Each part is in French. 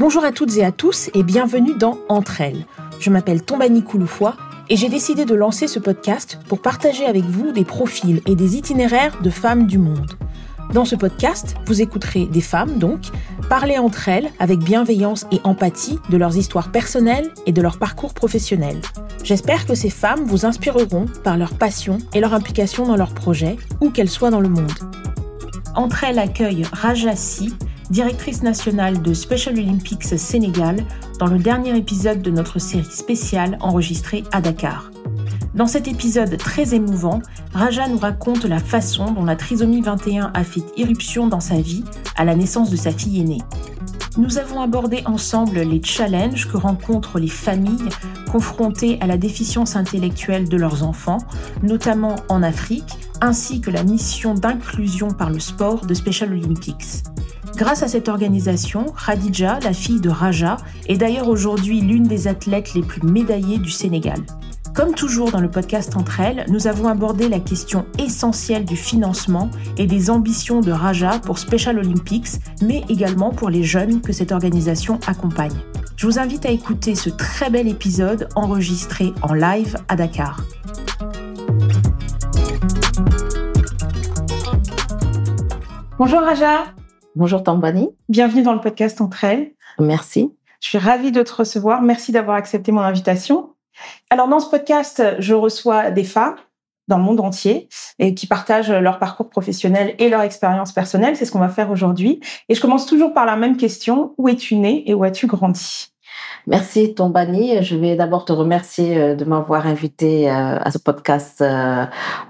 Bonjour à toutes et à tous et bienvenue dans Entre elles. Je m'appelle Tombani Koulouffoy et j'ai décidé de lancer ce podcast pour partager avec vous des profils et des itinéraires de femmes du monde. Dans ce podcast, vous écouterez des femmes, donc, parler entre elles avec bienveillance et empathie de leurs histoires personnelles et de leur parcours professionnel. J'espère que ces femmes vous inspireront par leur passion et leur implication dans leurs projets, où qu'elles soient dans le monde. Entre elles accueille Rajah Sy, directrice nationale de Special Olympics Sénégal, dans le dernier épisode de notre série spéciale enregistrée à Dakar. Dans cet épisode très émouvant, Rajah nous raconte la façon dont la trisomie 21 a fait irruption dans sa vie à la naissance de sa fille aînée. Nous avons abordé ensemble les challenges que rencontrent les familles confrontées à la déficience intellectuelle de leurs enfants, notamment en Afrique, ainsi que la mission d'inclusion par le sport de Special Olympics. Grâce à cette organisation, Khadija, la fille de Rajah, est d'ailleurs aujourd'hui l'une des athlètes les plus médaillées du Sénégal. Comme toujours dans le podcast Entre elles, nous avons abordé la question essentielle du financement et des ambitions de Rajah pour Special Olympics, mais également pour les jeunes que cette organisation accompagne. Je vous invite à écouter ce très bel épisode enregistré en live à Dakar. Bonjour Rajah. Bonjour Tombani. Bienvenue dans le podcast Entre elles. Merci. Je suis ravie de te recevoir. Merci d'avoir accepté mon invitation. Alors dans ce podcast, je reçois des femmes dans le monde entier et qui partagent leur parcours professionnel et leur expérience personnelle. C'est ce qu'on va faire aujourd'hui. Et je commence toujours par la même question. Où es-tu née et où as-tu grandi ? Merci Tombani. Je vais d'abord te remercier de m'avoir invitée à ce podcast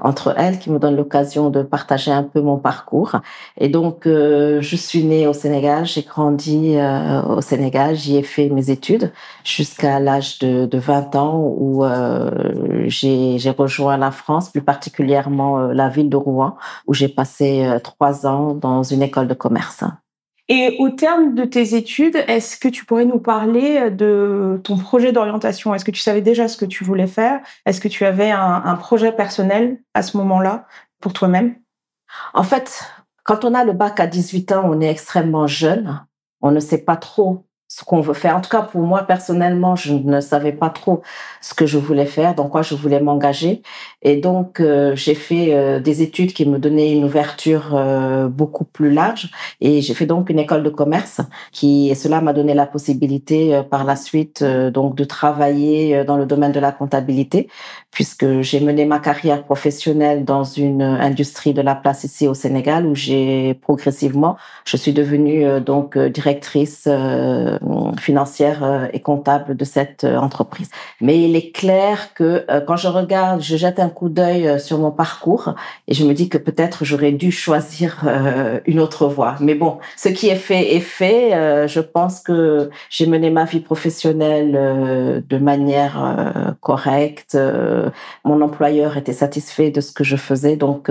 Entre elles qui me donne l'occasion de partager un peu mon parcours. Et donc, je suis née au Sénégal, j'ai grandi au Sénégal, j'y ai fait mes études jusqu'à l'âge de 20 ans où j'ai rejoint la France, plus particulièrement la ville de Rouen où j'ai passé 3 ans dans une école de commerce. Et au terme de tes études, est-ce que tu pourrais nous parler de ton projet d'orientation ? Est-ce que tu savais déjà ce que tu voulais faire ? Est-ce que tu avais un projet personnel à ce moment-là pour toi-même ? En fait, quand on a le bac à 18 ans, on est extrêmement jeune. On ne sait pas trop ce qu'on veut faire. En tout cas, pour moi, personnellement, je ne savais pas trop ce que je voulais faire, dans quoi je voulais m'engager. Et donc, j'ai fait des études qui me donnaient une ouverture beaucoup plus large. Et j'ai fait donc une école de commerce et cela m'a donné la possibilité par la suite donc de travailler dans le domaine de la comptabilité, puisque j'ai mené ma carrière professionnelle dans une industrie de la place ici au Sénégal, où je suis devenue donc directrice financière et comptable de cette entreprise. Mais il est clair que quand je jette un coup d'œil sur mon parcours et je me dis que peut-être j'aurais dû choisir une autre voie. Mais bon, ce qui est fait est fait. Je pense que j'ai mené ma vie professionnelle de manière correcte. Mon employeur était satisfait de ce que je faisais, donc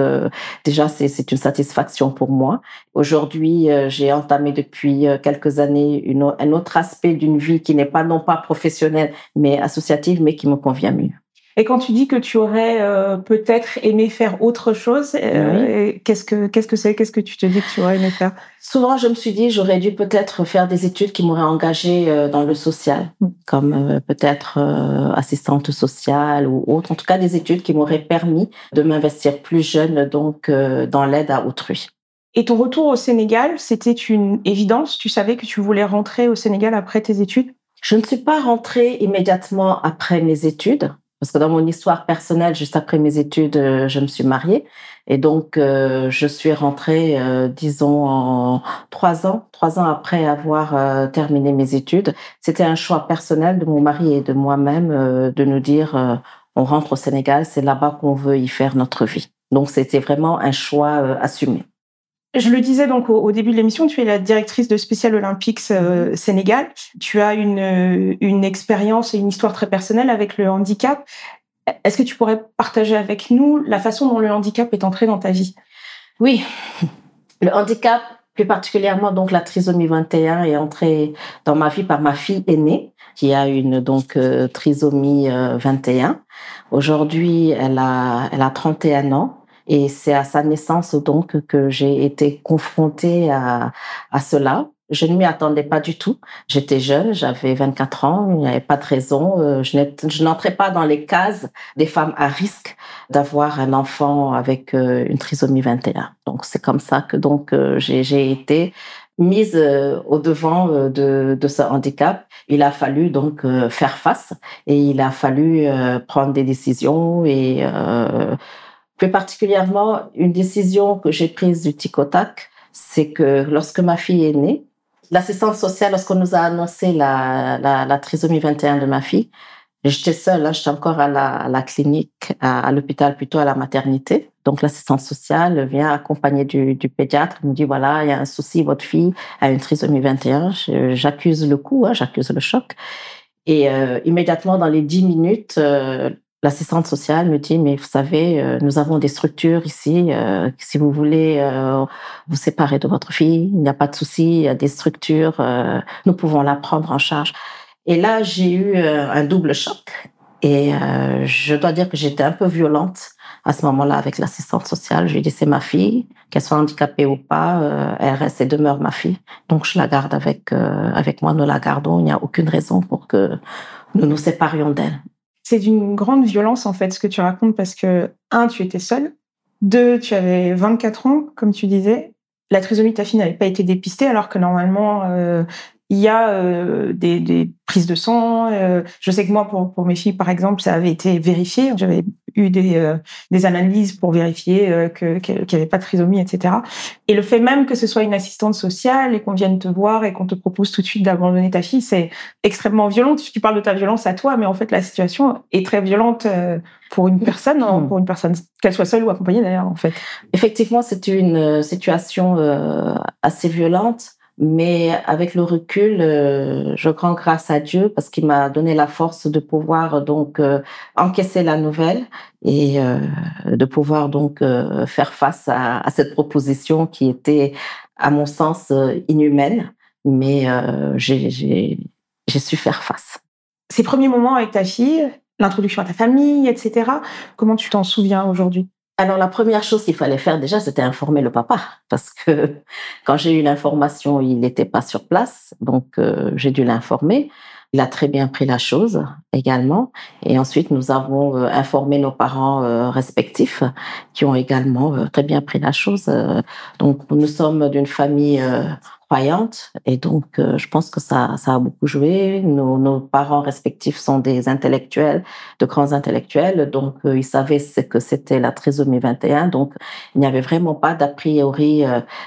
déjà c'est une satisfaction pour moi. Aujourd'hui, j'ai entamé depuis quelques années un autre aspect d'une vie qui n'est pas non pas professionnelle, mais associative, mais qui me convient mieux. Et quand tu dis que tu aurais peut-être aimé faire autre chose, oui. Qu'est-ce que tu te dis que tu aurais aimé faire ? Souvent, je me suis dit, j'aurais dû peut-être faire des études qui m'auraient engagée dans le social, comme peut-être assistante sociale ou autre. En tout cas, des études qui m'auraient permis de m'investir plus jeune, donc dans l'aide à autrui. Et ton retour au Sénégal, c'était une évidence ? Tu savais que tu voulais rentrer au Sénégal après tes études ? Je ne suis pas rentrée immédiatement après mes études. Parce que dans mon histoire personnelle, juste après mes études, je me suis mariée. Et donc, je suis rentrée, en 3 ans après avoir terminé mes études. C'était un choix personnel de mon mari et de moi-même de nous dire on rentre au Sénégal, c'est là-bas qu'on veut y faire notre vie. Donc, c'était vraiment un choix assumé. Je le disais donc au début de l'émission, tu es la directrice de Special Olympics Sénégal. Tu as une expérience et une histoire très personnelle avec le handicap. Est-ce que tu pourrais partager avec nous la façon dont le handicap est entré dans ta vie ? Oui, le handicap, plus particulièrement donc la trisomie 21, est entrée dans ma vie par ma fille aînée, qui a une trisomie 21. Aujourd'hui, elle a 31 ans. Et c'est à sa naissance donc que j'ai été confrontée à cela. Je ne m'y attendais pas du tout. J'étais jeune, j'avais 24 ans, il n'y avait pas de raison. Je n'entrais pas dans les cases des femmes à risque d'avoir un enfant avec une trisomie 21. Donc, c'est comme ça que j'ai été mise au devant de ce handicap. Il a fallu donc faire face et il a fallu prendre des décisions et plus particulièrement une décision que j'ai prise du tic au tac. C'est que lorsque ma fille est née, l'assistante sociale, lorsqu'on nous a annoncé la trisomie 21 de ma fille, j'étais seule, hein, j'étais encore à la clinique, à l'hôpital plutôt, à la maternité. Donc l'assistante sociale vient accompagnée du pédiatre, me dit voilà, il y a un souci, votre fille a une trisomie 21, j'accuse le coup, hein, j'accuse le choc. Et immédiatement, dans les 10 minutes, l'assistante sociale me dit, mais vous savez, nous avons des structures ici, si vous voulez vous séparer de votre fille, il n'y a pas de souci, il y a des structures, nous pouvons la prendre en charge. Et là, j'ai eu un double choc et je dois dire que j'étais un peu violente à ce moment-là avec l'assistante sociale. Je lui ai dit, c'est ma fille, qu'elle soit handicapée ou pas, elle reste et demeure ma fille. Donc, je la garde avec moi, nous la gardons, il n'y a aucune raison pour que nous nous séparions d'elle. C'est d'une grande violence, en fait, ce que tu racontes, parce que, 1, tu étais seule. 2, tu avais 24 ans, comme tu disais. La trisomie de ta fille n'avait pas été dépistée, alors que normalement, il y a des prises de sang. Je sais que moi, pour mes filles, par exemple, ça avait été vérifié. J'avais eu des analyses pour vérifier qu'il n'y avait pas de trisomie, etc. Et le fait même que ce soit une assistante sociale et qu'on vienne te voir et qu'on te propose tout de suite d'abandonner ta fille, c'est extrêmement violent. Tu parles de ta violence à toi, mais en fait, la situation est très violente pour une personne, qu'elle soit seule ou accompagnée d'ailleurs, en fait. Effectivement, c'est une situation assez violente. Mais avec le recul, je rends grâce à Dieu parce qu'il m'a donné la force de pouvoir donc encaisser la nouvelle et de pouvoir donc faire face à cette proposition qui était, à mon sens, inhumaine. Mais j'ai su faire face. Ces premiers moments avec ta fille, l'introduction à ta famille, etc., comment tu t'en souviens aujourd'hui ? Alors, la première chose qu'il fallait faire déjà, c'était informer le papa. Parce que quand j'ai eu l'information, il n'était pas sur place. Donc, j'ai dû l'informer. Il a très bien pris la chose également. Et ensuite, nous avons informé nos parents respectifs qui ont également très bien pris la chose. Donc, nous sommes d'une famille croyante. Et donc, je pense que ça a beaucoup joué. Nos parents respectifs sont des intellectuels, de grands intellectuels. Donc, ils savaient ce que c'était la trisomie 21. Donc, il n'y avait vraiment pas d'a priori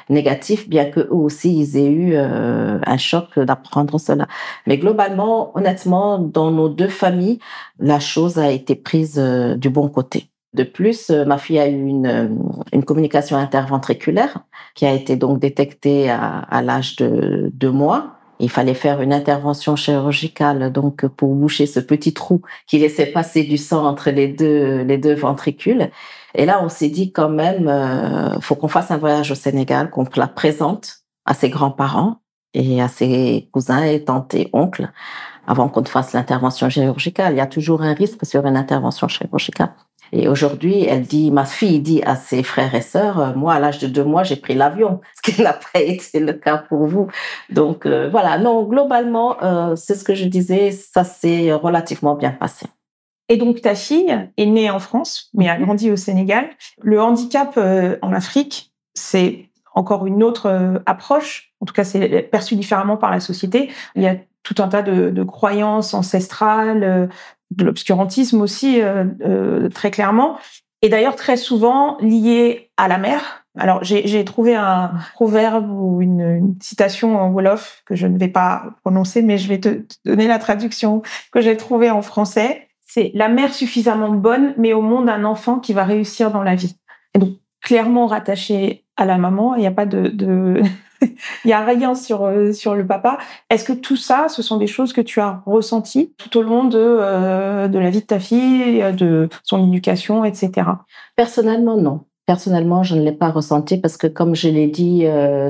négatif, bien qu'eux aussi, ils aient eu un choc d'apprendre cela. Mais globalement, honnêtement, dans nos deux familles, la chose a été prise du bon côté. De plus, ma fille a eu une communication interventriculaire qui a été donc détectée à l'âge de 2 mois. Il fallait faire une intervention chirurgicale donc pour boucher ce petit trou qui laissait passer du sang entre les deux ventricules. Et là, on s'est dit quand même, faut qu'on fasse un voyage au Sénégal, qu'on la présente à ses grands-parents et à ses cousins et tantes et oncles avant qu'on fasse l'intervention chirurgicale. Il y a toujours un risque sur une intervention chirurgicale. Et aujourd'hui, ma fille dit à ses frères et sœurs, moi, à l'âge de 2 mois, j'ai pris l'avion, ce qui n'a pas été le cas pour vous. Donc, voilà. Non, globalement, c'est ce que je disais, ça s'est relativement bien passé. Et donc, ta fille est née en France, mais a grandi au Sénégal. Le handicap en Afrique, c'est encore une autre approche, en tout cas c'est perçu différemment par la société. Il y a tout un tas de croyances ancestrales, de l'obscurantisme aussi très clairement, et d'ailleurs très souvent lié à la mère. Alors j'ai trouvé un proverbe ou une citation en wolof que je ne vais pas prononcer, mais je vais te donner la traduction que j'ai trouvée en français. C'est « la mère suffisamment bonne, mais au monde un enfant qui va réussir dans la vie ». Et donc clairement rattaché à la maman, il n'y a pas il n'y a rien sur le papa. Est-ce que tout ça, ce sont des choses que tu as ressenties tout au long de la vie de ta fille, de son éducation, etc. Personnellement, non. Personnellement, je ne l'ai pas ressenti parce que, comme je l'ai dit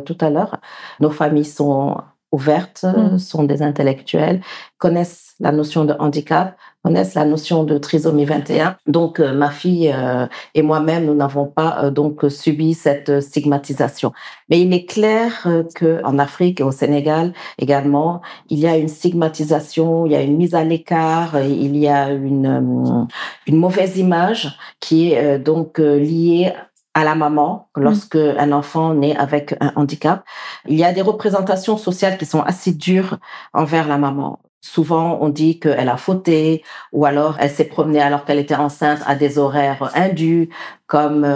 tout à l'heure, nos familles sont ouvertes, sont des intellectuels, connaissent la notion de handicap, connaissent la notion de trisomie 21. Donc, ma fille et moi-même, nous n'avons pas donc subi cette stigmatisation. Mais il est clair qu'en Afrique et au Sénégal également, il y a une stigmatisation, il y a une mise à l'écart, il y a une mauvaise image qui est donc liée à la maman lorsque un enfant naît avec un handicap. Il y a des représentations sociales qui sont assez dures envers la maman. Souvent, on dit qu'elle a fauté ou alors elle s'est promenée alors qu'elle était enceinte à des horaires indus, comme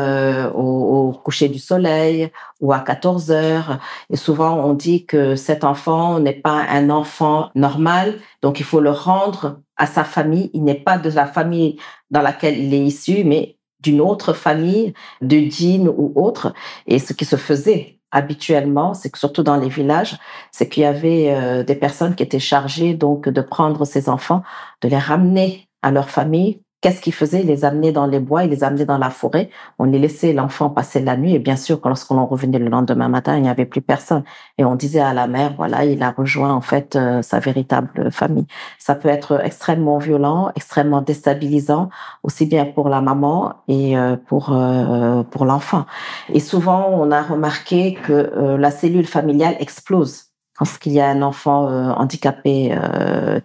au coucher du soleil ou à 14 heures. Et souvent, on dit que cet enfant n'est pas un enfant normal, donc il faut le rendre à sa famille. Il n'est pas de la famille dans laquelle il est issu, mais d'une autre famille, de djinn ou autre. Et ce qui se faisait habituellement, c'est que surtout dans les villages, c'est qu'il y avait des personnes qui étaient chargées donc de prendre ces enfants, de les ramener à leur famille. Qu'est-ce qu'ils faisaient? Ils les amenaient dans les bois, ils les amenaient dans la forêt. On les laissait l'enfant passer la nuit. Et bien sûr, lorsqu'on revenait le lendemain matin, il n'y avait plus personne. Et on disait à la mère, voilà, il a rejoint en fait sa véritable famille. Ça peut être extrêmement violent, extrêmement déstabilisant, aussi bien pour la maman et pour l'enfant. Et souvent, on a remarqué que la cellule familiale explose. Lorsqu'il y a un enfant handicapé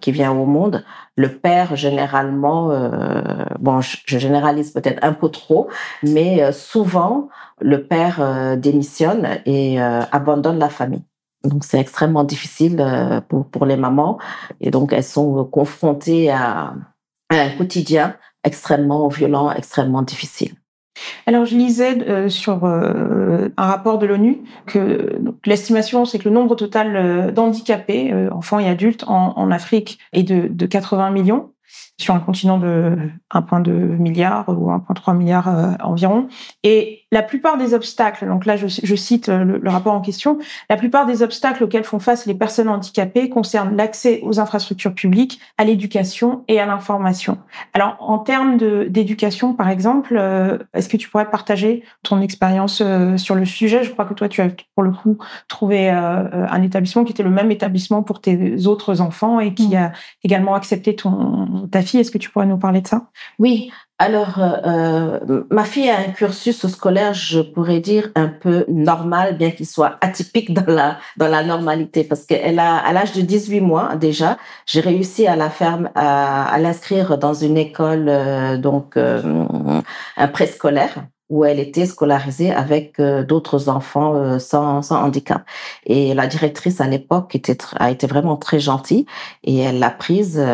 qui vient au monde, le père, généralement, je généralise peut-être un peu trop, mais souvent, le père démissionne et abandonne la famille. Donc, c'est extrêmement difficile pour les mamans. Et donc, elles sont confrontées à un quotidien extrêmement violent, extrêmement difficile. Alors, je lisais sur un rapport de l'ONU que l'estimation, c'est que le nombre total d'handicapés, enfants et adultes, en Afrique est de 80 millions, sur un continent de 1,2 milliard ou 1,3 milliard environ. Et la plupart des obstacles, donc là, je cite le rapport en question, la plupart des obstacles auxquels font face les personnes handicapées concernent l'accès aux infrastructures publiques, à l'éducation et à l'information. Alors, en termes d'éducation, par exemple, est-ce que tu pourrais partager ton expérience sur le sujet? Je crois que toi, tu as, pour le coup, trouvé un établissement qui était le même établissement pour tes autres enfants et qui a également accepté ta fille. Est-ce que tu pourrais nous parler de ça? Oui. Alors, ma fille a un cursus scolaire, je pourrais dire, un peu normal, bien qu'il soit atypique dans la normalité, parce qu'elle a, à l'âge de 18 mois déjà, j'ai réussi à la faire, à l'inscrire dans une école, un préscolaire, où elle était scolarisée avec d'autres enfants sans handicap. Et la directrice à l'époque a été vraiment très gentille et elle l'a prise,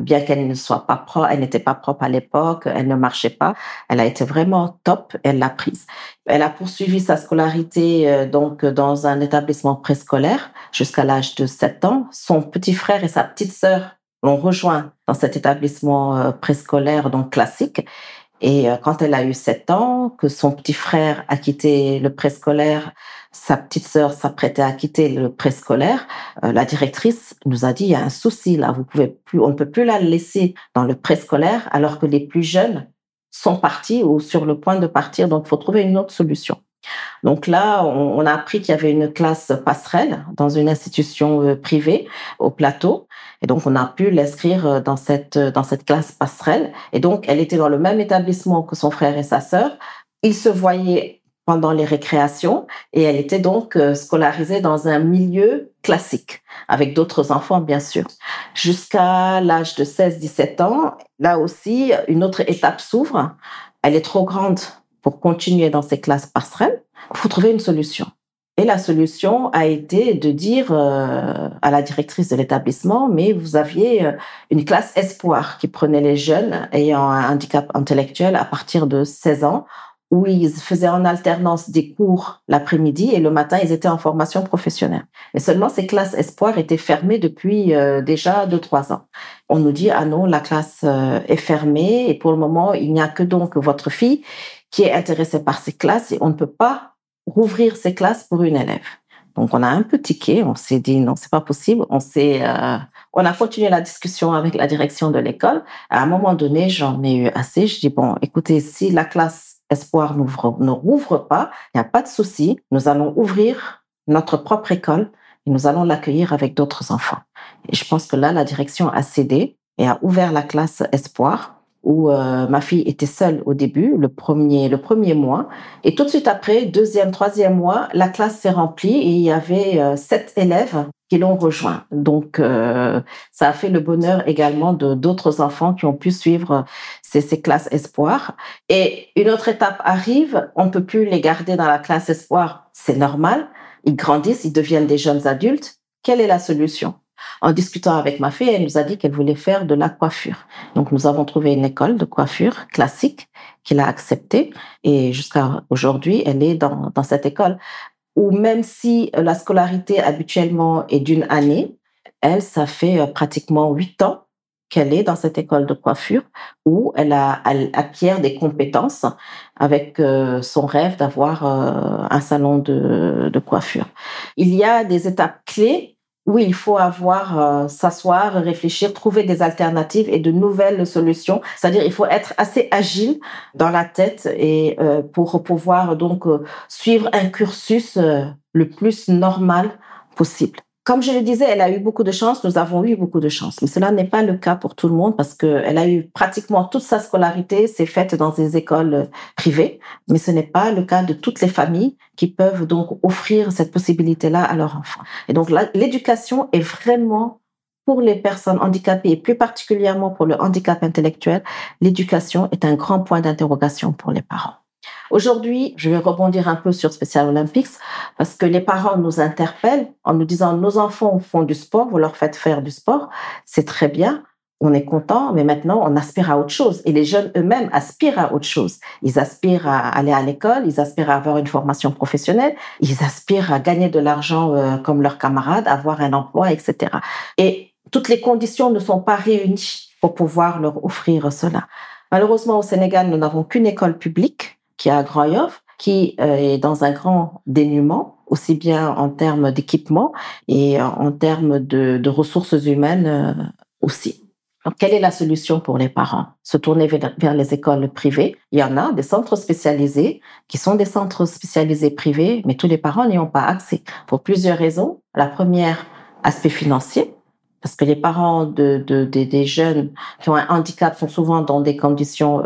bien qu'elle ne soit pas propre, elle n'était pas propre à l'époque, elle ne marchait pas, elle a été vraiment top, elle l'a prise. Elle a poursuivi sa scolarité dans un établissement préscolaire jusqu'à l'âge de 7 ans. Son petit frère et sa petite sœur l'ont rejoint dans cet établissement préscolaire donc classique. Et quand elle a eu 7 ans, que son petit frère a quitté le préscolaire, sa petite sœur s'apprêtait à quitter le préscolaire, la directrice nous a dit, il y a un souci là, on ne peut plus la laisser dans le préscolaire alors que les plus jeunes sont partis ou sur le point de partir, donc il faut trouver une autre solution. Donc là, on a appris qu'il y avait une classe passerelle dans une institution privée au plateau. Et donc, on a pu l'inscrire dans cette classe passerelle. Et donc, elle était dans le même établissement que son frère et sa sœur. Ils se voyaient pendant les récréations et elle était donc scolarisée dans un milieu classique, avec d'autres enfants, bien sûr. Jusqu'à l'âge de 16-17 ans, là aussi, une autre étape s'ouvre. Elle est trop grande pour continuer dans ces classes passerelles, il faut trouver une solution. Et la solution a été de dire à la directrice de l'établissement, mais vous aviez une classe espoir qui prenait les jeunes ayant un handicap intellectuel à partir de 16 ans, où ils faisaient en alternance des cours l'après-midi et le matin, ils étaient en formation professionnelle. Et seulement, ces classes espoir étaient fermées depuis déjà 2-3 ans. On nous dit, ah non, la classe est fermée et pour le moment, il n'y a que donc votre fille qui est intéressée par ces classes et on ne peut pas rouvrir ces classes pour une élève. Donc, on a un peu tiqué, on s'est dit non, c'est pas possible. On a continué la discussion avec la direction de l'école. À un moment donné, j'en ai eu assez. Je dis bon, écoutez, si la classe espoir ne rouvre pas, il n'y a pas de souci. Nous allons ouvrir notre propre école et nous allons l'accueillir avec d'autres enfants. Et je pense que là, la direction a cédé. et a ouvert la classe Espoir, où ma fille était seule au début, le premier mois. Et tout de suite après, deuxième, troisième mois, la classe s'est remplie et il y avait 7 élèves qui l'ont rejoint. Donc, ça a fait le bonheur également d'autres enfants qui ont pu suivre ces classes Espoir. Et une autre étape arrive, on ne peut plus les garder dans la classe Espoir, c'est normal. Ils grandissent, ils deviennent des jeunes adultes. Quelle est la solution ? En discutant avec ma fille, elle nous a dit qu'elle voulait faire de la coiffure. Donc, nous avons trouvé une école de coiffure classique qu'elle a acceptée. Et jusqu'à aujourd'hui, elle est dans cette école où même si la scolarité habituellement est d'une année, elle, ça fait pratiquement 8 ans qu'elle est dans cette école de coiffure où elle acquiert des compétences avec son rêve d'avoir un salon de coiffure. Il y a des étapes clés où il faut s'asseoir, réfléchir, trouver des alternatives et de nouvelles solutions. C'est-à-dire, il faut être assez agile dans la tête et pour pouvoir donc suivre un cursus le plus normal possible. Comme je le disais, elle a eu beaucoup de chance, nous avons eu beaucoup de chance. Mais cela n'est pas le cas pour tout le monde parce qu'elle a eu pratiquement toute sa scolarité, c'est faite dans des écoles privées. Mais ce n'est pas le cas de toutes les familles qui peuvent donc offrir cette possibilité-là à leurs enfants. Et donc l'éducation est vraiment, pour les personnes handicapées et plus particulièrement pour le handicap intellectuel, l'éducation est un grand point d'interrogation pour les parents. Aujourd'hui, je vais rebondir un peu sur Special Olympics parce que les parents nous interpellent en nous disant « Nos enfants font du sport, vous leur faites faire du sport, c'est très bien, on est content, mais maintenant on aspire à autre chose. » Et les jeunes eux-mêmes aspirent à autre chose. Ils aspirent à aller à l'école, ils aspirent à avoir une formation professionnelle, ils aspirent à gagner de l'argent comme leurs camarades, avoir un emploi, etc. Et toutes les conditions ne sont pas réunies pour pouvoir leur offrir cela. Malheureusement, au Sénégal, nous n'avons qu'une école publique qui est à Groyov, qui est dans un grand dénuement, aussi bien en termes d'équipement et en termes de ressources humaines aussi. Donc, quelle est la solution pour les parents ? Se tourner vers les écoles privées. Il y en a des centres spécialisés qui sont des centres spécialisés privés, mais tous les parents n'y ont pas accès pour plusieurs raisons. La première, aspect financier. Parce que les parents des jeunes qui ont un handicap sont souvent dans des conditions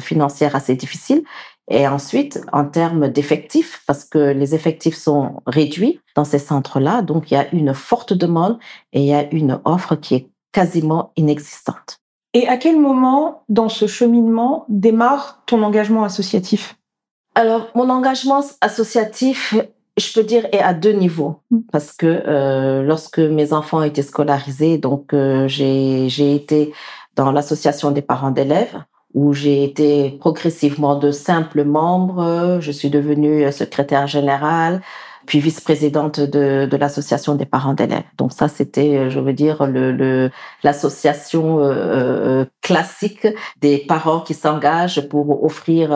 financières assez difficiles. Et ensuite, en termes d'effectifs, parce que les effectifs sont réduits dans ces centres-là, donc il y a une forte demande et il y a une offre qui est quasiment inexistante. Et à quel moment, dans ce cheminement, démarre ton engagement associatif ? Alors, mon engagement associatif, je peux dire, est à 2 niveaux, parce que lorsque mes enfants étaient scolarisés, donc j'ai été dans l'association des parents d'élèves, où j'ai été progressivement de simple membre, je suis devenue secrétaire générale, puis vice-présidente de l'association des parents d'élèves. Donc ça, c'était, je veux dire, l'association classique des parents qui s'engagent pour offrir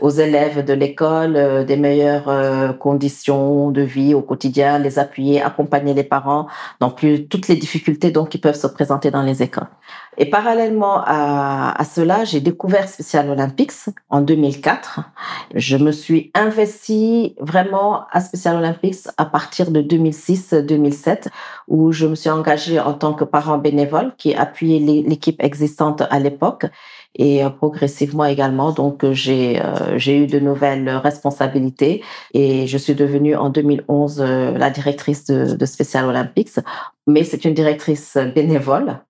aux élèves de l'école des meilleures conditions de vie au quotidien, les appuyer, accompagner les parents dans toutes les difficultés donc, qui peuvent se présenter dans les écoles. Et parallèlement à cela, j'ai découvert Special Olympics en 2004. Je me suis investie vraiment à Special Olympics à partir de 2006-2007, où je me suis engagée en tant que parent bénévole qui appuyait l'équipe existante à l'époque. Et progressivement également, donc j'ai eu de nouvelles responsabilités et je suis devenue en 2011 la directrice de Special Olympics, mais c'est une directrice bénévole.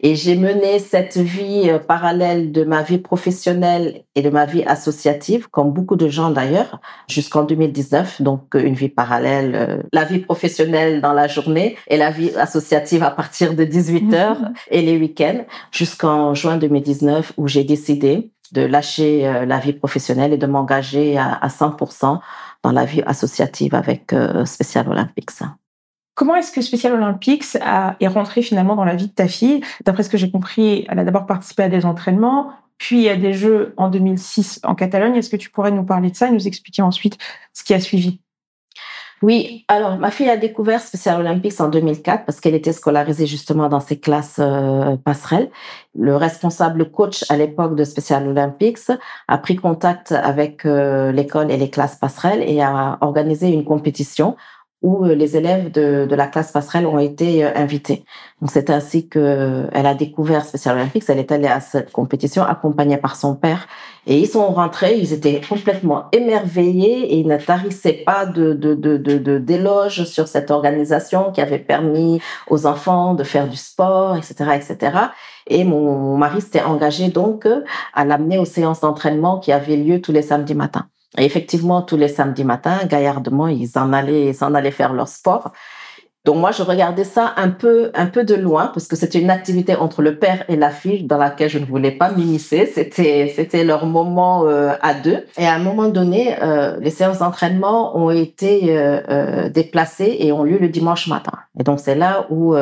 Et j'ai mené cette vie parallèle de ma vie professionnelle et de ma vie associative, comme beaucoup de gens d'ailleurs, jusqu'en 2019. Donc une vie parallèle, la vie professionnelle dans la journée et la vie associative à partir de 18h et les week-ends, jusqu'en juin 2019 où j'ai décidé de lâcher la vie professionnelle et de m'engager à 100% dans la vie associative avec Special Olympics. Comment est-ce que Special Olympics est rentré finalement dans la vie de ta fille ? D'après ce que j'ai compris, elle a d'abord participé à des entraînements, puis à des Jeux en 2006 en Catalogne. Est-ce que tu pourrais nous parler de ça et nous expliquer ensuite ce qui a suivi ? Oui, alors ma fille a découvert Special Olympics en 2004 parce qu'elle était scolarisée justement dans ces classes passerelles. Le responsable coach à l'époque de Special Olympics a pris contact avec l'école et les classes passerelles et a organisé une compétition où les élèves de la classe passerelle ont été invités. Donc c'est ainsi que elle a découvert Special Olympics. Elle est allée à cette compétition accompagnée par son père. Et ils sont rentrés, ils étaient complètement émerveillés et ils ne tarissaient pas d'éloges sur cette organisation qui avait permis aux enfants de faire du sport, etc., etc. Et mon mari s'était engagé donc à l'amener aux séances d'entraînement qui avaient lieu tous les samedis matins. Et effectivement, tous les samedis matins, gaillardement, ils s'en allaient faire leur sport. Donc moi, je regardais ça un peu de loin parce que c'était une activité entre le père et la fille dans laquelle je ne voulais pas m'immiscer. C'était leur moment à deux. Et à un moment donné, les séances d'entraînement ont été déplacées et ont lieu le dimanche matin. Et donc c'est là où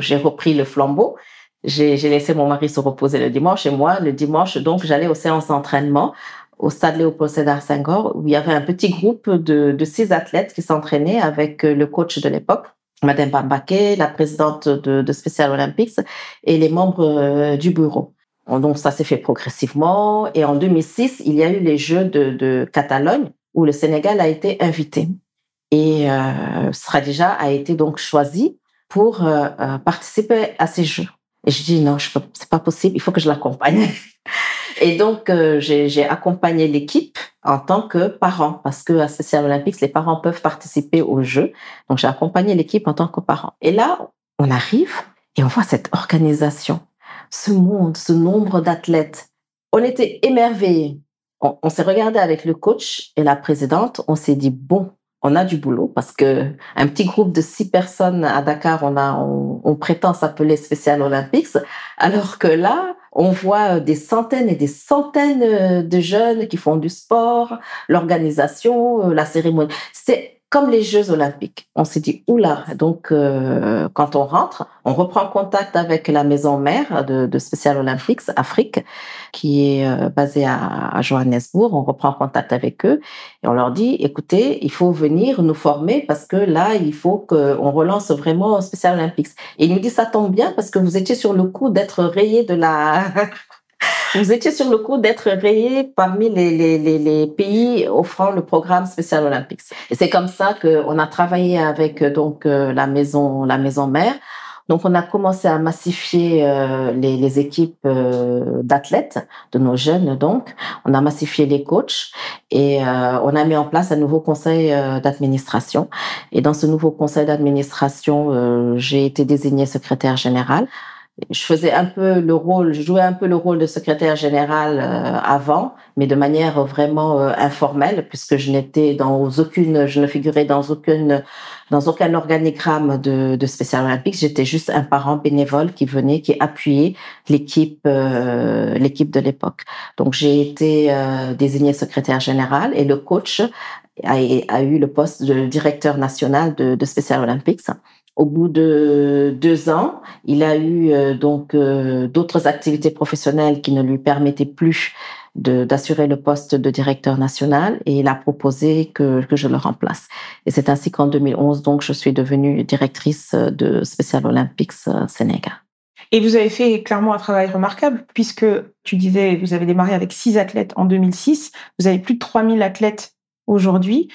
j'ai repris le flambeau. J'ai laissé mon mari se reposer le dimanche et moi, le dimanche, donc j'allais aux séances d'entraînement au Stade Léopold Sédar Senghor, où il y avait un petit groupe de 6 athlètes qui s'entraînaient avec le coach de l'époque, Madame Bambaké, la présidente de Special Olympics, et les membres du bureau. Donc, ça s'est fait progressivement. Et en 2006, il y a eu les Jeux de Catalogne, où le Sénégal a été invité. Et Khadija a été donc choisie pour participer à ces Jeux. Et je dis, non, c'est pas possible, il faut que je l'accompagne. Et donc, j'ai accompagné l'équipe en tant que parent, parce qu'à Special Olympics, les parents peuvent participer aux Jeux. Donc, j'ai accompagné l'équipe en tant que parent. Et là, on arrive et on voit cette organisation, ce monde, ce nombre d'athlètes. On était émerveillés. On s'est regardé avec le coach et la présidente. On s'est dit, bon, on a du boulot parce que un petit groupe de 6 personnes à Dakar, on prétend s'appeler Special Olympics, alors que là, on voit des centaines et des centaines de jeunes qui font du sport, l'organisation, la cérémonie. C'est comme les Jeux Olympiques. On s'est dit, oula, donc quand on rentre, on reprend contact avec la maison mère de Special Olympics Afrique, qui est basée à Johannesburg. On reprend contact avec eux et on leur dit, écoutez, il faut venir nous former parce que là, il faut qu'on relance vraiment Special Olympics. Et ils nous disent, ça tombe bien parce que vous étiez sur le coup d'être rayé de la... Vous étiez sur le coup d'être rayé parmi les pays offrant le programme Special Olympics. Et c'est comme ça qu'on a travaillé avec donc la maison mère. Donc on a commencé à massifier les équipes d'athlètes, de nos jeunes donc. On a massifié les coachs et on a mis en place un nouveau conseil d'administration. Et dans ce nouveau conseil d'administration, j'ai été désignée secrétaire générale. Je faisais un peu le rôle, je jouais un peu le rôle de secrétaire générale avant, mais de manière vraiment informelle, puisque je ne figurais dans aucun organigramme de Special Olympics. J'étais juste un parent bénévole qui venait, qui appuyait l'équipe de l'époque. Donc j'ai été désignée secrétaire générale et le coach a eu le poste de directeur national de Special Olympics. Au bout de 2 ans, il a eu d'autres activités professionnelles qui ne lui permettaient plus d'assurer le poste de directeur national et il a proposé que je le remplace. Et c'est ainsi qu'en 2011, donc, je suis devenue directrice de Special Olympics Sénégal. Et vous avez fait clairement un travail remarquable puisque tu disais, vous avez démarré avec 6 athlètes en 2006, vous avez plus de 3000 athlètes aujourd'hui.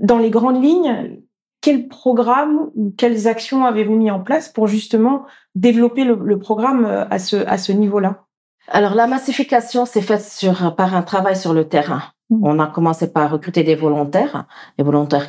Dans les grandes lignes, quel programme ou quelles actions avez-vous mis en place pour justement développer le programme à ce niveau-là? Alors, la massification s'est faite par un travail sur le terrain. On a commencé par recruter des volontaires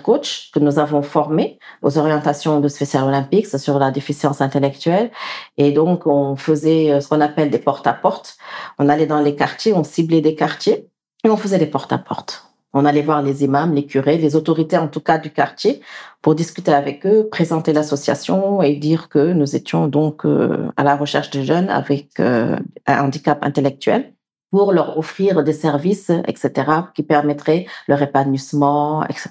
coachs que nous avons formés aux orientations de Special Olympics sur la déficience intellectuelle. Et donc, on faisait ce qu'on appelle des porte-à-porte. On allait dans les quartiers, on ciblait des quartiers et on faisait des porte-à-porte. On allait voir les imams, les curés, les autorités en tout cas du quartier pour discuter avec eux, présenter l'association et dire que nous étions donc à la recherche de jeunes avec un handicap intellectuel pour leur offrir des services, etc., qui permettraient leur épanouissement, etc.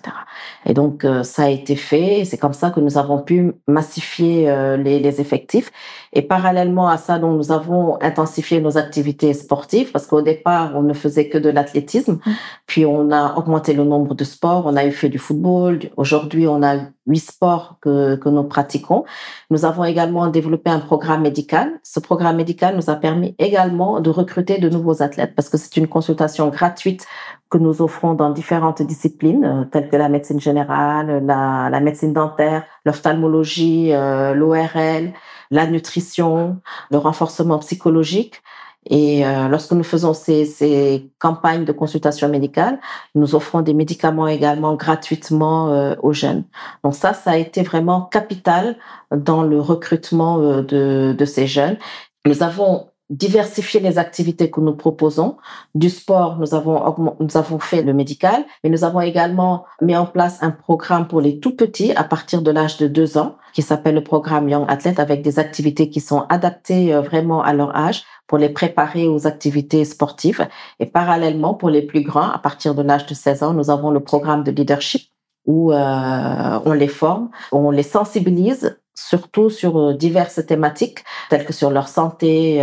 Et donc, ça a été fait. Et c'est comme ça que nous avons pu massifier les effectifs. Et parallèlement à ça, donc, nous avons intensifié nos activités sportives parce qu'au départ, on ne faisait que de l'athlétisme. Puis, on a augmenté le nombre de sports. On a fait du football. Aujourd'hui, on a 8 sports que nous pratiquons. Nous avons également développé un programme médical. Ce programme médical nous a permis également de recruter de nouveaux athlètes. athlètes parce que c'est une consultation gratuite que nous offrons dans différentes disciplines telles que la médecine générale, la médecine dentaire, l'ophtalmologie, l'ORL, la nutrition, le renforcement psychologique. Et lorsque nous faisons ces campagnes de consultation médicale, nous offrons des médicaments également gratuitement aux jeunes. Donc ça a été vraiment capital dans le recrutement de ces jeunes. Nous avons diversifier les activités que nous proposons. Du sport, nous avons fait le médical, mais nous avons également mis en place un programme pour les tout-petits à partir de l'âge de 2 ans, qui s'appelle le programme Young Athletes, avec des activités qui sont adaptées vraiment à leur âge pour les préparer aux activités sportives. Et parallèlement, pour les plus grands, à partir de l'âge de 16 ans, nous avons le programme de leadership où on les forme, on les sensibilise surtout sur diverses thématiques telles que sur leur santé.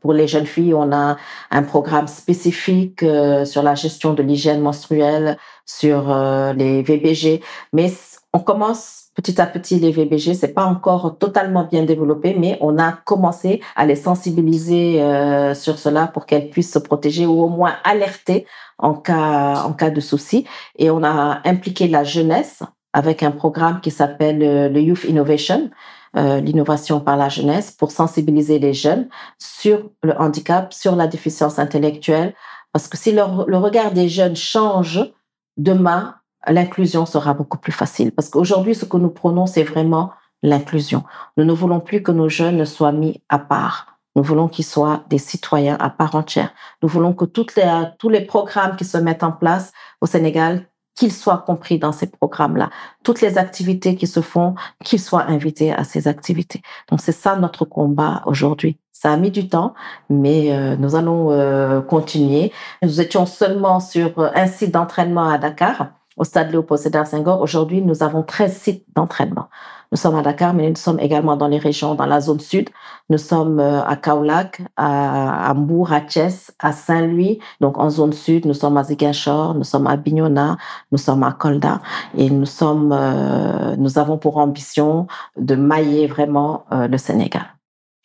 Pour les jeunes filles, on a un programme spécifique sur la gestion de l'hygiène menstruelle, sur les VBG. Mais on commence petit à petit les VBG. C'est pas encore totalement bien développé, mais on a commencé à les sensibiliser sur cela pour qu'elles puissent se protéger ou au moins alerter en cas de souci. Et on a impliqué la jeunesse avec un programme qui s'appelle le Youth Innovation, l'innovation par la jeunesse, pour sensibiliser les jeunes sur le handicap, sur la déficience intellectuelle. Parce que si le regard des jeunes change, demain, l'inclusion sera beaucoup plus facile. Parce qu'aujourd'hui, ce que nous prônons, c'est vraiment l'inclusion. Nous ne voulons plus que nos jeunes soient mis à part. Nous voulons qu'ils soient des citoyens à part entière. Nous voulons que tous les programmes qui se mettent en place au Sénégal qu'ils soient compris dans ces programmes-là. Toutes les activités qui se font, qu'ils soient invités à ces activités. Donc, c'est ça notre combat aujourd'hui. Ça a mis du temps, mais nous allons continuer. Nous étions seulement sur un site d'entraînement à Dakar, au Stade Léopold Sédar Senghor. Aujourd'hui, nous avons 13 sites d'entraînement. Nous sommes à Dakar, mais nous sommes également dans les régions, dans la zone sud. Nous sommes à Kaolack, à Mbour, à Thies, à Saint-Louis. Donc, en zone sud, nous sommes à Ziguinchor, nous sommes à Bignona, nous sommes à Kolda. Et nous avons pour ambition de mailler vraiment le Sénégal.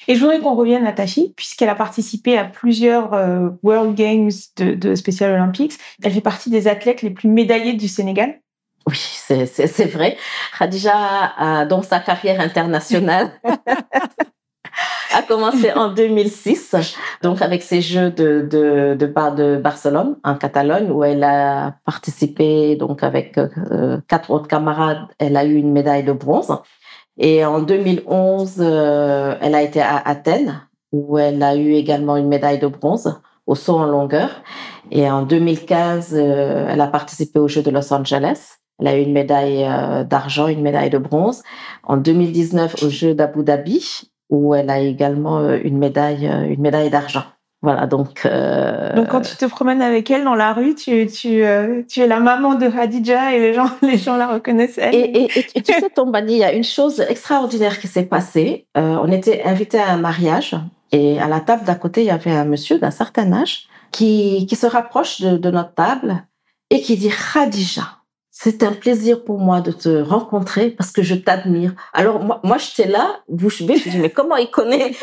Et je voudrais qu'on revienne à Tashi, puisqu'elle a participé à plusieurs World Games de Special Olympics. Elle fait partie des athlètes les plus médaillés du Sénégal. Oui, c'est vrai. Khadija, dans sa carrière internationale, a commencé en 2006, donc avec ses Jeux de Barcelone, en Catalogne, où elle a participé donc avec 4 autres camarades. Elle a eu une médaille de bronze. Et en 2011, elle a été à Athènes, où elle a eu également une médaille de bronze au saut en longueur. Et en 2015, elle a participé aux Jeux de Los Angeles. Elle a eu une médaille d'argent, une médaille de bronze. En 2019, aux Jeux d'Abu Dhabi, où elle a également une médaille d'argent. Voilà, donc quand tu te promènes avec elle dans la rue, tu es la maman de Khadija et les gens la reconnaissent elle. Et tu sais, Tombani, il y a une chose extraordinaire qui s'est passée. On était invités à un mariage et à la table d'à côté, il y avait un monsieur d'un certain âge qui se rapproche de notre table et qui dit « Khadija, c'est un plaisir pour moi de te rencontrer parce que je t'admire. » Alors, moi j'étais là, bouche bée, je me dis, mais comment il connaît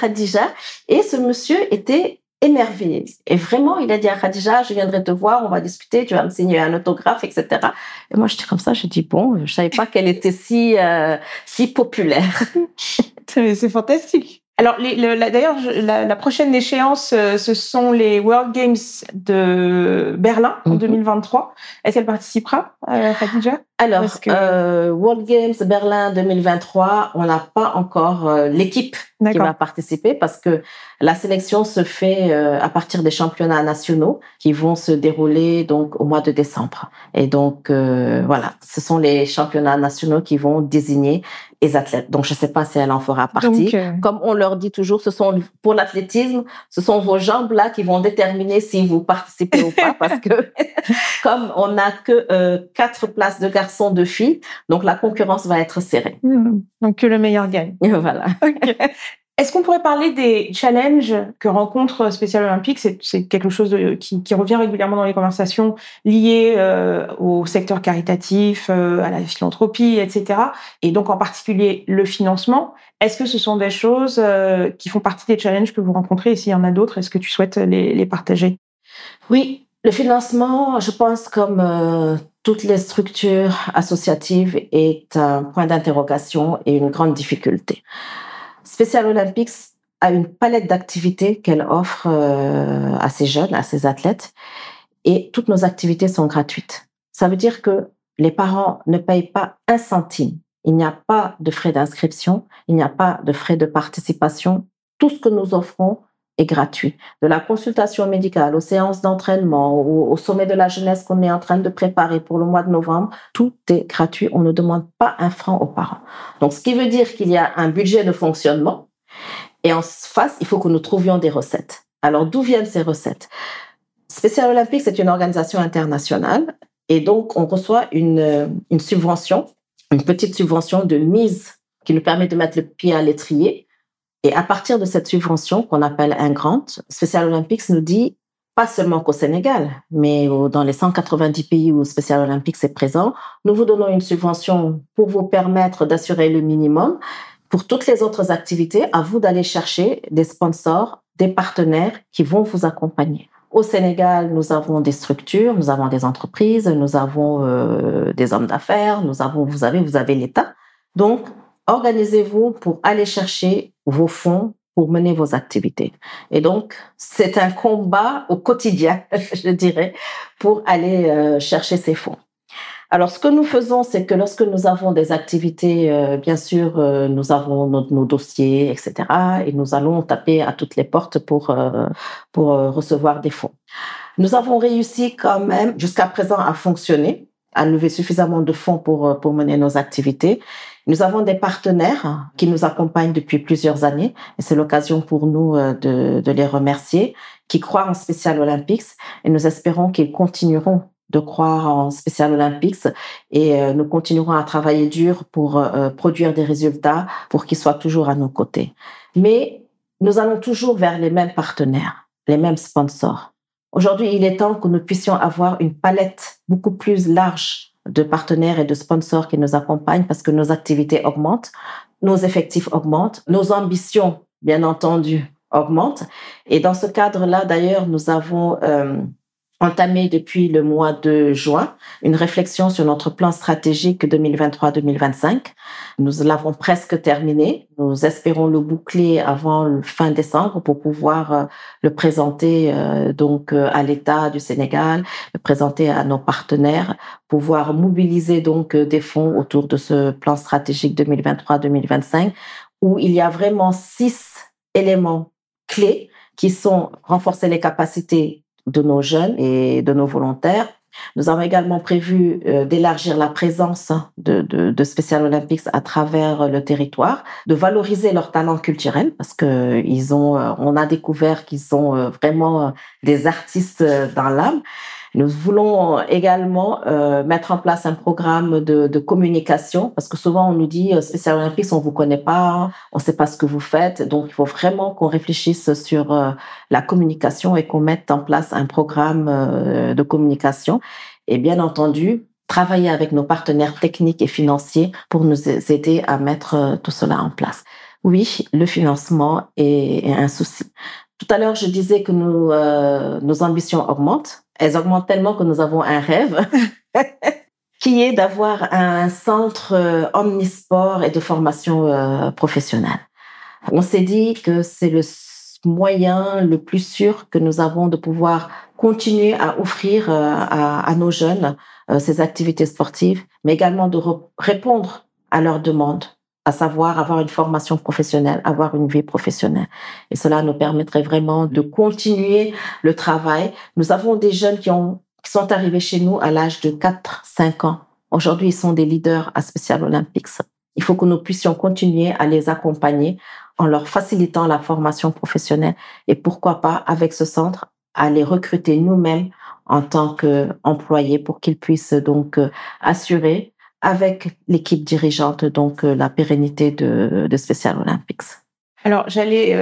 Khadija? Et ce monsieur était émerveillé. Et vraiment, il a dit à Khadija, je viendrai te voir, on va discuter, tu vas me signer un autographe, etc. Et moi, j'étais comme ça, j'ai dit, bon, je savais pas qu'elle était si populaire. C'est fantastique. Alors, d'ailleurs, la prochaine échéance, ce sont les World Games de Berlin en 2023. Est-ce qu'elle participera, Khadija? Alors, World Games Berlin 2023, on n'a pas encore l'équipe qui va participer parce que la sélection se fait à partir des championnats nationaux qui vont se dérouler donc au mois de décembre. Et donc, voilà, ce sont les championnats nationaux qui vont désigner les athlètes. Donc, je ne sais pas si elle en fera partie. Donc, comme on leur dit toujours, pour l'athlétisme, ce sont vos jambes-là qui vont déterminer si vous participez ou pas parce que comme on n'a que 4 places de garçons, de filles, donc la concurrence va être serrée. Donc, que le meilleur gagne. Voilà. Okay. Est-ce qu'on pourrait parler des challenges que rencontre Special Olympics ? C'est quelque chose qui revient régulièrement dans les conversations liées au secteur caritatif, à la philanthropie, etc. Et donc en particulier le financement. Est-ce que ce sont des choses qui font partie des challenges que vous rencontrez ? Et s'il y en a d'autres, est-ce que tu souhaites les partager ? Oui, le financement, je pense comme toutes les structures associatives, est un point d'interrogation et une grande difficulté. Special Olympics a une palette d'activités qu'elle offre à ses jeunes, à ses athlètes, et toutes nos activités sont gratuites. Ça veut dire que les parents ne payent pas un centime. Il n'y a pas de frais d'inscription, il n'y a pas de frais de participation. Tout ce que nous offrons est gratuit. De la consultation médicale aux séances d'entraînement, au sommet de la jeunesse qu'on est en train de préparer pour le mois de novembre, tout est gratuit. On ne demande pas un franc aux parents. Donc, ce qui veut dire qu'il y a un budget de fonctionnement et en face, il faut que nous trouvions des recettes. Alors, d'où viennent ces recettes ? Special Olympics, c'est une organisation internationale et donc, on reçoit une subvention, une petite subvention de mise qui nous permet de mettre le pied à l'étrier. Et à partir de cette subvention qu'on appelle un grant, Special Olympics nous dit, pas seulement qu'au Sénégal, mais dans les 190 pays où Special Olympics est présent, nous vous donnons une subvention pour vous permettre d'assurer le minimum. Pour toutes les autres activités, à vous d'aller chercher des sponsors, des partenaires qui vont vous accompagner. Au Sénégal, nous avons des structures, nous avons des entreprises, nous avons des hommes d'affaires, vous avez l'État. Donc, organisez-vous pour aller chercher vos fonds pour mener vos activités. Et donc, c'est un combat au quotidien, je dirais, pour aller chercher ces fonds. Alors, ce que nous faisons, c'est que lorsque nous avons des activités, bien sûr, nous avons nos dossiers, etc. Et nous allons taper à toutes les portes pour recevoir des fonds. Nous avons réussi quand même, jusqu'à présent, à fonctionner, à lever suffisamment de fonds pour mener nos activités. Nous avons des partenaires qui nous accompagnent depuis plusieurs années et c'est l'occasion pour nous de les remercier, qui croient en Special Olympics et nous espérons qu'ils continueront de croire en Special Olympics et nous continuerons à travailler dur pour produire des résultats pour qu'ils soient toujours à nos côtés. Mais nous allons toujours vers les mêmes partenaires, les mêmes sponsors. Aujourd'hui, il est temps que nous puissions avoir une palette beaucoup plus large de partenaires et de sponsors qui nous accompagnent parce que nos activités augmentent, nos effectifs augmentent, nos ambitions, bien entendu, augmentent. Et dans ce cadre-là, d'ailleurs, nous avons entamé depuis le mois de juin une réflexion sur notre plan stratégique 2023-2025. Nous l'avons presque terminé. Nous espérons le boucler avant le fin décembre pour pouvoir le présenter à l'État du Sénégal, le présenter à nos partenaires, pouvoir mobiliser donc des fonds autour de ce plan stratégique 2023-2025 où il y a vraiment 6 éléments clés qui sont renforcer les capacités de nos jeunes et de nos volontaires. Nous avons également prévu d'élargir la présence de Special Olympics à travers le territoire, de valoriser leurs talents culturels parce que on a découvert qu'ils sont vraiment des artistes dans l'âme. Nous voulons également mettre en place un programme de communication parce que souvent on nous dit Special Olympics, on vous connaît pas, on sait pas ce que vous faites, donc il faut vraiment qu'on réfléchisse sur la communication et qu'on mette en place un programme de communication et bien entendu travailler avec nos partenaires techniques et financiers pour nous aider à mettre tout cela en place. Oui, le financement est un souci. Tout à l'heure, je disais que nos ambitions augmentent. Elles augmentent tellement que nous avons un rêve qui est d'avoir un centre omnisport et de formation professionnelle. On s'est dit que c'est le moyen le plus sûr que nous avons de pouvoir continuer à offrir à nos jeunes ces activités sportives, mais également de répondre à leurs demandes, à savoir avoir une formation professionnelle, avoir une vie professionnelle. Et cela nous permettrait vraiment de continuer le travail. Nous avons des jeunes qui sont arrivés chez nous à l'âge de 4-5 ans. Aujourd'hui, ils sont des leaders à Special Olympics. Il faut que nous puissions continuer à les accompagner en leur facilitant la formation professionnelle et pourquoi pas, avec ce centre, à les recruter nous-mêmes en tant qu'employés pour qu'ils puissent donc assurer avec l'équipe dirigeante, donc la pérennité de Special Olympics. Alors, j'allais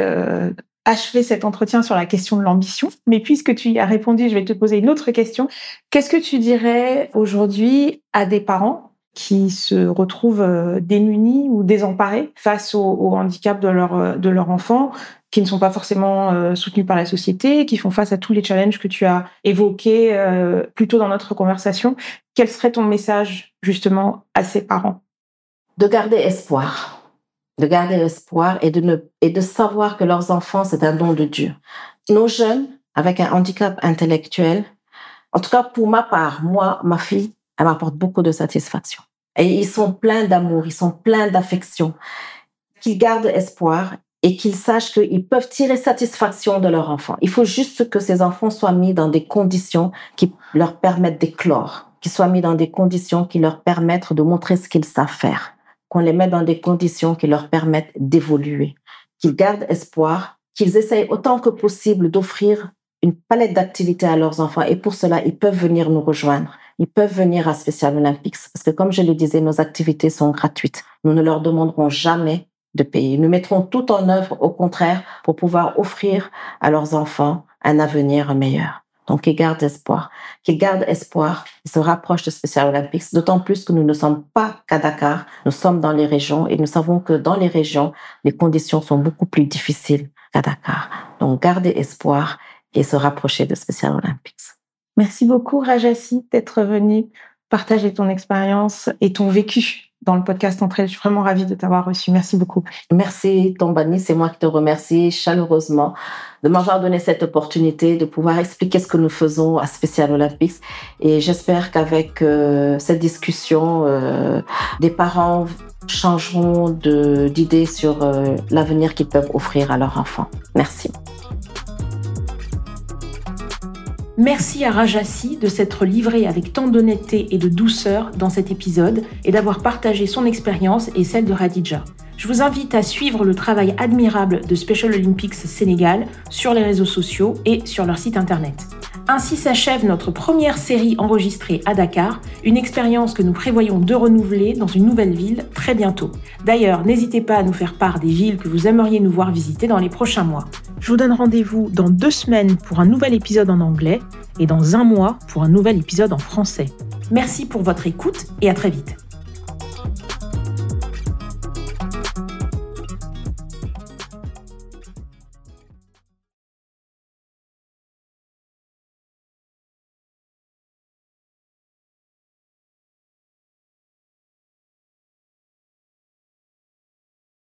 achever cet entretien sur la question de l'ambition, mais puisque tu y as répondu, je vais te poser une autre question. Qu'est-ce que tu dirais aujourd'hui à des parents qui se retrouvent démunis ou désemparés face au handicap de leur enfant, qui ne sont pas forcément soutenus par la société, qui font face à tous les challenges que tu as évoqués plus tôt dans notre conversation? Quel serait ton message, justement, à ces parents? De garder espoir et de savoir que leurs enfants, c'est un don de Dieu. Nos jeunes, avec un handicap intellectuel, en tout cas pour ma part, moi, ma fille, elle m'apporte beaucoup de satisfaction. Et ils sont pleins d'amour, ils sont pleins d'affection. Qu'ils gardent espoir et qu'ils sachent qu'ils peuvent tirer satisfaction de leur enfant. Il faut juste que ces enfants soient mis dans des conditions qui leur permettent d'éclore, qu'ils soient mis dans des conditions qui leur permettent de montrer ce qu'ils savent faire, qu'on les mette dans des conditions qui leur permettent d'évoluer, qu'ils gardent espoir, qu'ils essayent autant que possible d'offrir une palette d'activités à leurs enfants. Et pour cela, ils peuvent venir nous rejoindre. Ils peuvent venir à Special Olympics parce que, comme je le disais, nos activités sont gratuites. Nous ne leur demanderons jamais de payer. Nous mettrons tout en œuvre, au contraire, pour pouvoir offrir à leurs enfants un avenir meilleur. Donc, qu'ils gardent espoir. Qu'ils gardent espoir, ils se rapprochent de Special Olympics, d'autant plus que nous ne sommes pas qu'à Dakar. Nous sommes dans les régions et nous savons que dans les régions, les conditions sont beaucoup plus difficiles qu'à Dakar. Donc, gardez espoir et se rapprocher de Special Olympics. Merci beaucoup, Rajah Sy, d'être venue partager ton expérience et ton vécu dans le podcast Entre elles. Je suis vraiment ravie de t'avoir reçu. Merci beaucoup. Merci, Tombani. C'est moi qui te remercie chaleureusement de m'avoir donné cette opportunité de pouvoir expliquer ce que nous faisons à Special Olympics. Et j'espère qu'avec cette discussion, des parents changeront d'idée sur l'avenir qu'ils peuvent offrir à leurs enfants. Merci. Merci à Rajah Sy de s'être livré avec tant d'honnêteté et de douceur dans cet épisode et d'avoir partagé son expérience et celle de Khadija. Je vous invite à suivre le travail admirable de Special Olympics Sénégal sur les réseaux sociaux et sur leur site internet. Ainsi s'achève notre première série enregistrée à Dakar, une expérience que nous prévoyons de renouveler dans une nouvelle ville très bientôt. D'ailleurs, n'hésitez pas à nous faire part des villes que vous aimeriez nous voir visiter dans les prochains mois. Je vous donne rendez-vous dans 2 semaines pour un nouvel épisode en anglais et dans 1 mois pour un nouvel épisode en français. Merci pour votre écoute et à très vite.